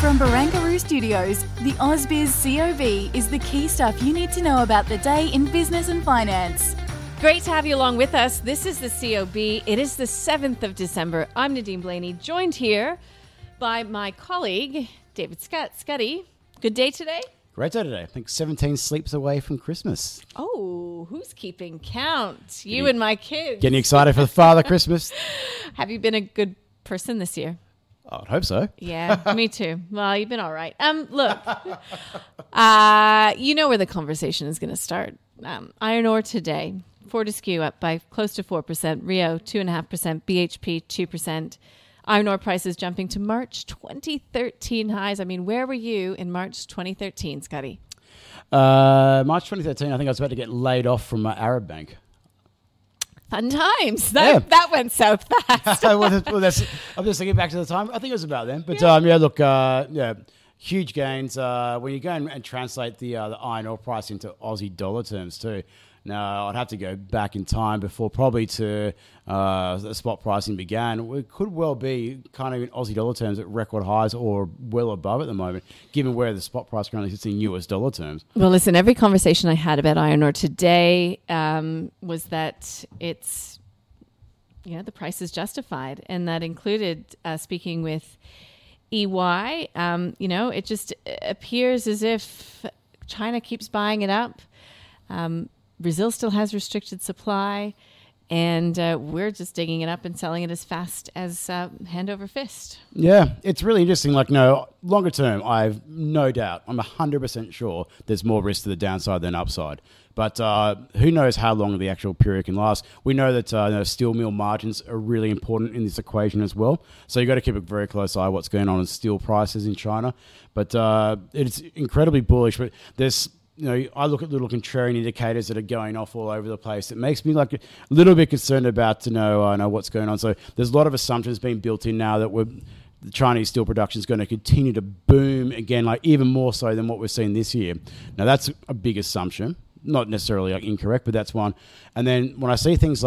From Barangaroo Studios, the AusBiz COB is the key stuff you need to know about the day in business and finance. Great to have you along with us. This is the COB. It is the 7th of December. I'm Nadine Blaney, joined here by my colleague, David Scuddy. Good day today. Great day today. I think 17 sleeps away from Christmas. Oh, who's keeping count? You and my kids. Getting excited for the Father Christmas. Have you been a good person this year? I would hope so. Yeah, me too. Well, you've been all right. Look, you know where the conversation is going to start. Iron ore today. Fortescue up by close to 4%. Rio, 2.5%. BHP, 2%. Iron ore prices jumping to March 2013 highs. I mean, where were you in March 2013, Scotty? March 2013, I think I was about to get laid off from my Arab bank. Fun times. That went so fast. I'm just thinking back to the time. I think it was about then. But huge gains. When you go and translate the iron ore price into Aussie dollar terms too. Now, I'd have to go back in time before probably to the spot pricing began. It could well be kind of in Aussie dollar terms at record highs or well above at the moment, given where the spot price currently sits in US dollar terms. Well, listen, every conversation I had about iron ore today was that it's, the price is justified. And that included speaking with EY. It just appears as if China keeps buying it up. Brazil still has restricted supply, and we're just digging it up and selling it as fast as hand over fist. Yeah, it's really interesting. Longer term, I've no doubt, I'm 100% sure there's more risk to the downside than upside. But who knows how long the actual period can last. We know that steel mill margins are really important in this equation as well. So you've got to keep a very close eye on what's going on in steel prices in China. But it's incredibly bullish. But there's... I look at little contrarian indicators that are going off all over the place. It makes me a little bit concerned about know what's going on. So there's a lot of assumptions being built in now that the Chinese steel production is going to continue to boom again, even more so than what we've seen this year. Now that's a big assumption, not necessarily incorrect, but that's one. And then when I see things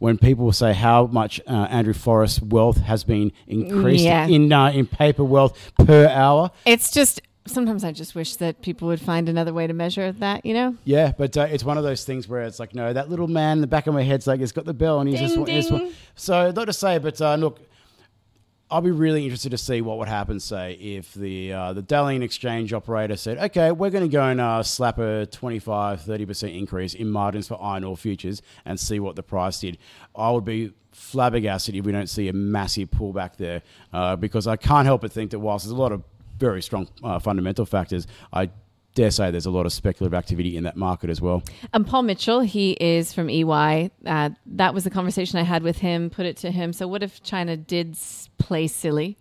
when people say how much Andrew Forrest's wealth has been increased in paper wealth per hour, it's just. Sometimes I just wish that people would find another way to measure that, Yeah, but it's one of those things where it's that little man in the back of my head's he's got the bell and he's ding, just one. So not to say, but look, I'll be really interested to see what would happen, say, if the Dalian exchange operator said, okay, we're going to go and slap a 25, 30% increase in margins for iron ore futures and see what the price did. I would be flabbergasted if we don't see a massive pullback there because I can't help but think that whilst there's a lot of very strong fundamental factors, I dare say there's a lot of speculative activity in that market as well. And Paul Mitchell, he is from EY. That was the conversation I had with him, put it to him. So what if China did play silly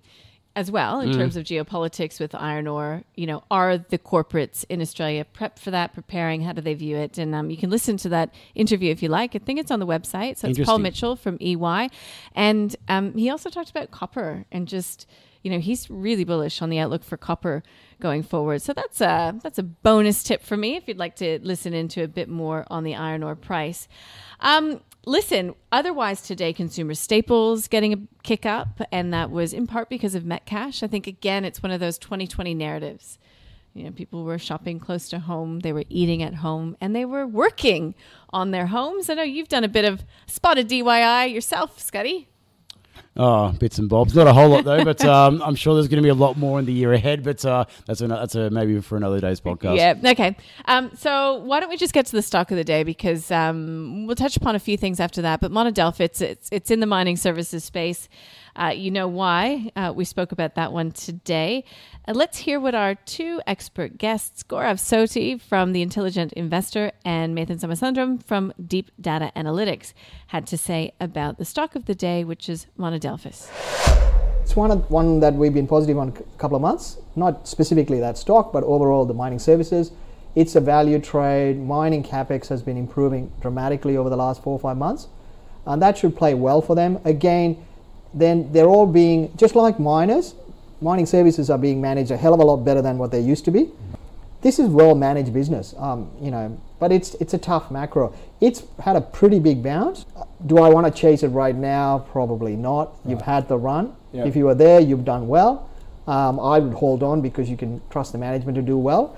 as well in terms of geopolitics with iron ore? Are the corporates in Australia prepped for that, preparing? How do they view it? And you can listen to that interview if you like. I think it's on the website. So it's Paul Mitchell from EY. And he also talked about copper and just... he's really bullish on the outlook for copper going forward. So that's a bonus tip for me if you'd like to listen into a bit more on the iron ore price. Listen, otherwise today, consumer staples getting a kick up, and that was in part because of Metcash. I think, again, it's one of those 2020 narratives. People were shopping close to home, they were eating at home, and they were working on their homes. I know you've done a bit of spotted DIY yourself, Scuddy. Oh, bits and bobs. Not a whole lot, though, but I'm sure there's going to be a lot more in the year ahead, but that's maybe for another day's podcast. Yeah, okay. So why don't we just get to the stock of the day, because we'll touch upon a few things after that, but Monadelphous, it's in the mining services space. You know why. We spoke about that one today. Let's hear what our two expert guests, Gaurav Sodhi from The Intelligent Investor and Nathan Samasundram from Deep Data Analytics, had to say about the stock of the day, which is Monadelphous. It's one that we've been positive on a couple of months, not specifically that stock, but overall the mining services. It's a value trade. Mining CapEx has been improving dramatically over the last 4 or 5 months, and that should play well for them. Again, then they're all being, just like miners, mining services are being managed a hell of a lot better than what they used to be. This is well-managed business, but it's a tough macro. It's had a pretty big bounce. Do I want to chase it right now? Probably not. Right. You've had the run. Yep. If you were there, you've done well. I would hold on because you can trust the management to do well.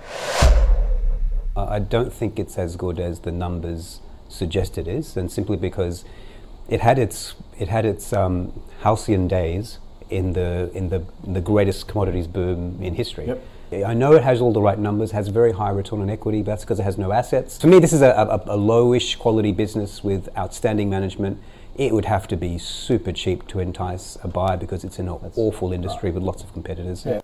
I don't think it's as good as the numbers suggest it is, and simply because it had its halcyon days in the greatest commodities boom in history. Yep. I know it has all the right numbers, has very high return on equity, but that's because it has no assets. For me, this is a lowish quality business with outstanding management. It would have to be super cheap to entice a buyer because it's in an awful industry with lots of competitors. Yeah.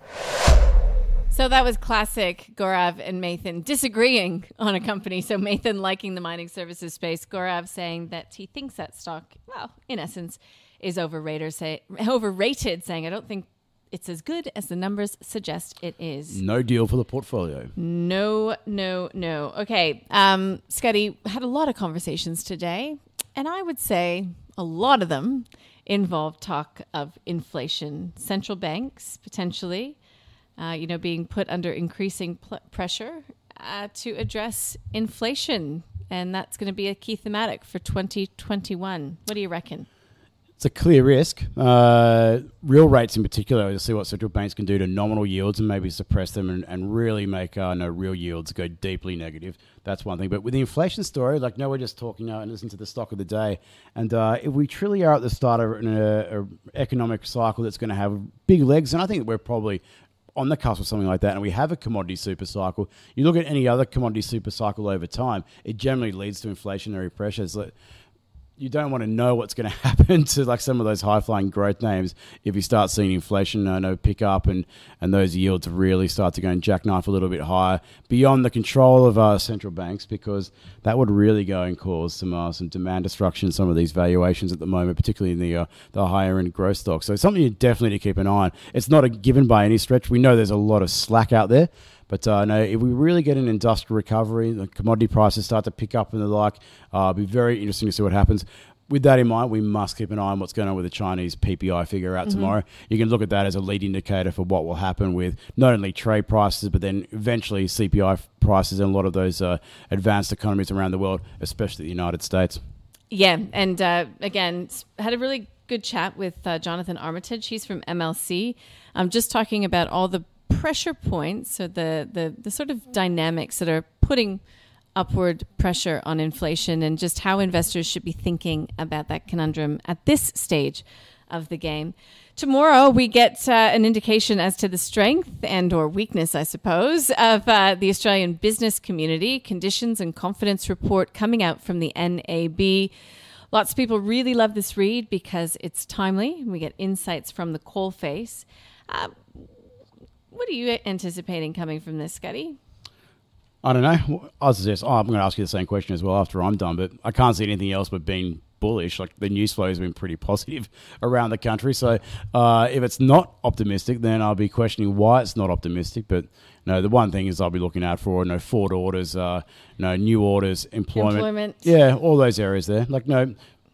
So that was classic Gaurav and Nathan disagreeing on a company. So Nathan liking the mining services space, Gaurav saying that he thinks that stock, well, in essence, is overrated, saying I don't think it's as good as the numbers suggest it is. No deal for the portfolio. No. Okay, Scuddy, had a lot of conversations today, and I would say a lot of them involved talk of inflation, central banks potentially, being put under increasing pressure to address inflation. And that's going to be a key thematic for 2021. What do you reckon? It's a clear risk. Real rates in particular, to see what central banks can do to nominal yields and maybe suppress them and really make real yields go deeply negative. That's one thing. But with the inflation story, we're just talking now and listening to the stock of the day. And if we truly are at the start of an economic cycle that's going to have big legs, and I think that we're probably on the cusp of something like that, and we have a commodity super cycle. You look at any other commodity super cycle over time, it generally leads to inflationary pressures. You don't want to know what's going to happen to some of those high-flying growth names if you start seeing inflation pick up and those yields really start to go and jackknife a little bit higher beyond the control of central banks, because that would really go and cause some demand destruction in some of these valuations at the moment, particularly in the higher-end growth stocks. So it's something you definitely need to keep an eye on. It's not a given by any stretch. We know there's a lot of slack out there. But if we really get an industrial recovery, the commodity prices start to pick up and the like, it'll be very interesting to see what happens. With that in mind, we must keep an eye on what's going on with the Chinese PPI figure out tomorrow. You can look at that as a lead indicator for what will happen with not only trade prices, but then eventually CPI prices in a lot of those advanced economies around the world, especially the United States. Yeah, and again, had a really good chat with Jonathan Armitage. He's from MLC. Just talking about all the pressure points, or the sort of dynamics that are putting upward pressure on inflation, and just how investors should be thinking about that conundrum at this stage of the game. Tomorrow we get an indication as to the strength and or weakness, I suppose, of the Australian business community conditions and confidence report coming out from the NAB. Lots of people really love this read because it's timely. We get insights from the coalface. What are you anticipating coming from this, Scuddy? I don't know. I'm going to ask you the same question as well after I'm done, but I can't see anything else but being bullish. The news flow has been pretty positive around the country. So if it's not optimistic, then I'll be questioning why it's not optimistic. But no, the one thing is I'll be looking out for forward orders, new orders, employment. Yeah, all those areas there.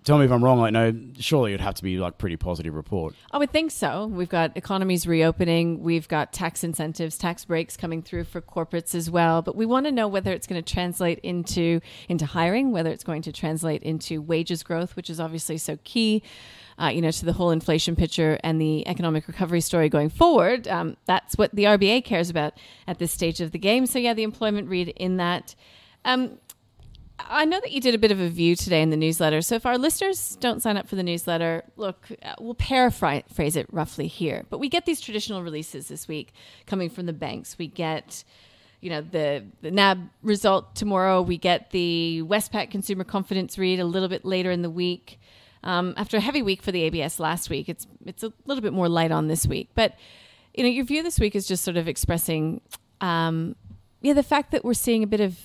Tell me if I'm wrong. Surely it'd have to be pretty positive report. I would think so. We've got economies reopening. We've got tax incentives, tax breaks coming through for corporates as well. But we want to know whether it's going to translate into hiring, whether it's going to translate into wages growth, which is obviously so key, to the whole inflation picture and the economic recovery story going forward. That's what the RBA cares about at this stage of the game. So yeah, the employment read in that. I know that you did a bit of a view today in the newsletter. So if our listeners don't sign up for the newsletter, look, we'll paraphrase it roughly here. But we get these traditional releases this week coming from the banks. We get, you know, the NAB result tomorrow. We get the Westpac Consumer Confidence read a little bit later in the week. After a heavy week for the ABS last week, it's a little bit more light on this week. But, you know, your view this week is just sort of expressing... the fact that we're seeing a bit of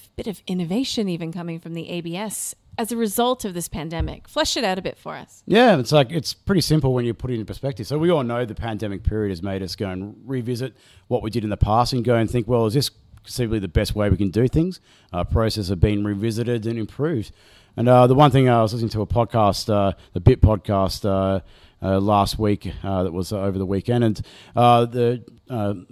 innovation even coming from the ABS as a result of this pandemic. Flesh it out a bit for us. Yeah, it's pretty simple when you put it into perspective. So we all know the pandemic period has made us go and revisit what we did in the past and go and think, well, is this conceivably the best way we can do things? Our processes have been revisited and improved. And the one thing I was listening to a podcast, the Bit podcast last week that was over the weekend, and the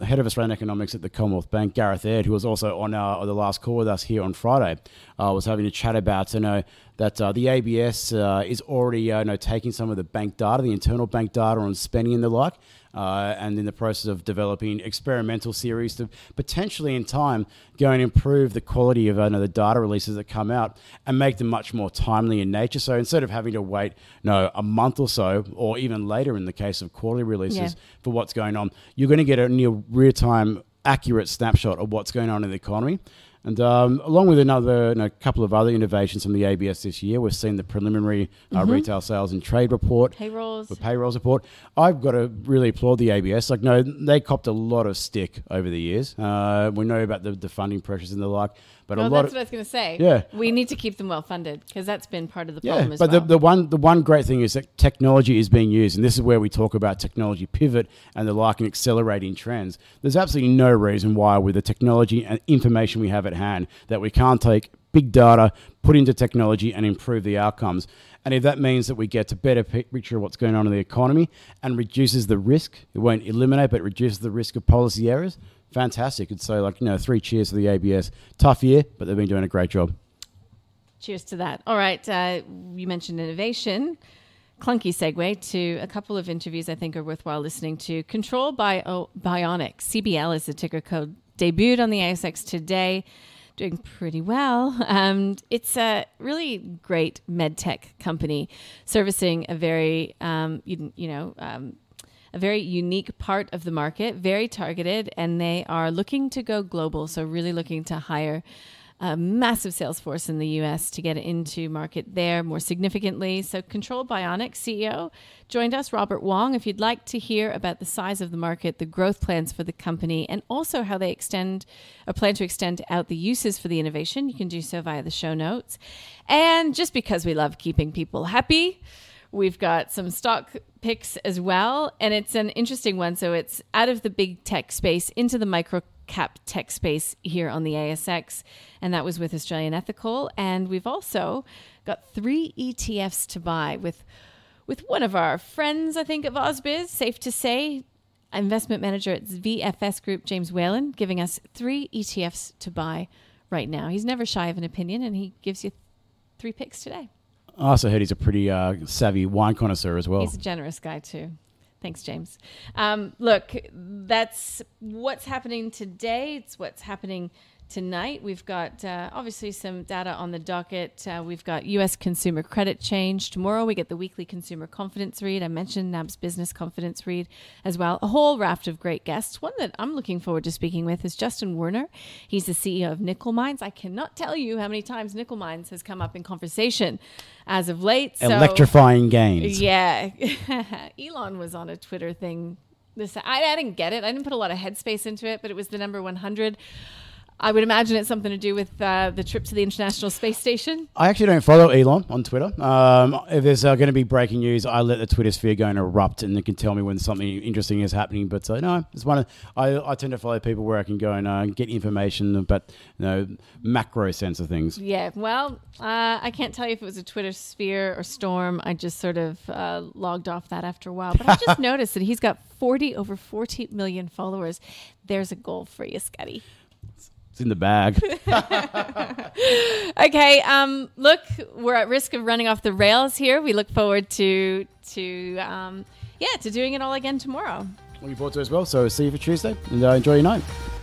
head of Australian economics at the Commonwealth Bank, Gareth Aird, who was also on the last call with us here on Friday, was having a chat about, you know, that the ABS is already taking some of the bank data, the internal bank data on spending and the like, and in the process of developing experimental series to potentially in time go and improve the quality of the data releases that come out and make them much more timely in nature. So instead of having to wait a month or so, or even later in the case of quarterly releases for what's going on, you're going to get a near real-time accurate snapshot of what's going on in the economy. And along with another couple of other innovations from the ABS this year, we've seen the preliminary retail sales and trade report. Payrolls report. I've got to really applaud the ABS. They copped a lot of stick over the years. We know about the funding pressures and the like. But that's what I was going to say. Yeah. We need to keep them well funded because that's been part of the problem as well. But the one great thing is that technology is being used, and this is where we talk about technology pivot and the like and accelerating trends. There's absolutely no reason why with the technology and information we have at hand that we can't take big data, put into technology and improve the outcomes. And if that means that we get a better picture of what's going on in the economy and reduces the risk, it won't eliminate, but reduces the risk of policy errors, fantastic. And so, 3 cheers to the ABS. Tough year, but they've been doing a great job. Cheers to that. All right. You mentioned innovation. Clunky segue to a couple of interviews I think are worthwhile listening to. Control Bionics, CBL is the ticker code, debuted on the ASX today. Doing pretty well. It's a really great med tech company servicing a very unique part of the market, very targeted, and they are looking to go global. So really looking to hire a massive sales force in the US to get into market there more significantly. So Control Bionics CEO joined us, Robert Wong. If you'd like to hear about the size of the market, the growth plans for the company, and also how they plan to extend out the uses for the innovation, you can do so via the show notes. And just because we love keeping people happy, we've got some stock picks as well, and it's an interesting one. So it's out of the big tech space into the micro cap tech space here on the ASX, and that was with Australian Ethical. And we've also got 3 ETFs to buy with one of our friends, I think, of AusBiz, safe to say, investment manager at VFS Group, James Whalen, giving us 3 ETFs to buy right now. He's never shy of an opinion, and he gives you 3 picks today. I also heard he's a pretty savvy wine connoisseur as well. He's a generous guy too. Thanks, James. Look, that's what's happening today. It's what's happening tonight. We've got obviously some data on the docket. We've got U.S. consumer credit change. Tomorrow we get the weekly consumer confidence read. I mentioned NAB's business confidence read as well. A whole raft of great guests. One that I'm looking forward to speaking with is Justin Werner. He's the CEO of Nickel Mines. I cannot tell you how many times Nickel Mines has come up in conversation as of late. Electrifying gains. Yeah. Elon was on a Twitter thing. I didn't get it. I didn't put a lot of headspace into it, but it was the number 100. I would imagine it's something to do with the trip to the International Space Station. I actually don't follow Elon on Twitter. If there's going to be breaking news, I let the Twitter sphere go and erupt, and it can tell me when something interesting is happening. But no, it's one. I tend to follow people where I can go and get information about macro sense of things. Yeah, well, I can't tell you if it was a Twitter sphere or storm. I just sort of logged off that after a while. But I just noticed that he's got over 40 million followers. There's a goal for you, Scuddy. It's in the bag. Okay. Look, we're at risk of running off the rails here. We look forward to doing it all again tomorrow. Looking forward to it as well. So see you for Tuesday and enjoy your night.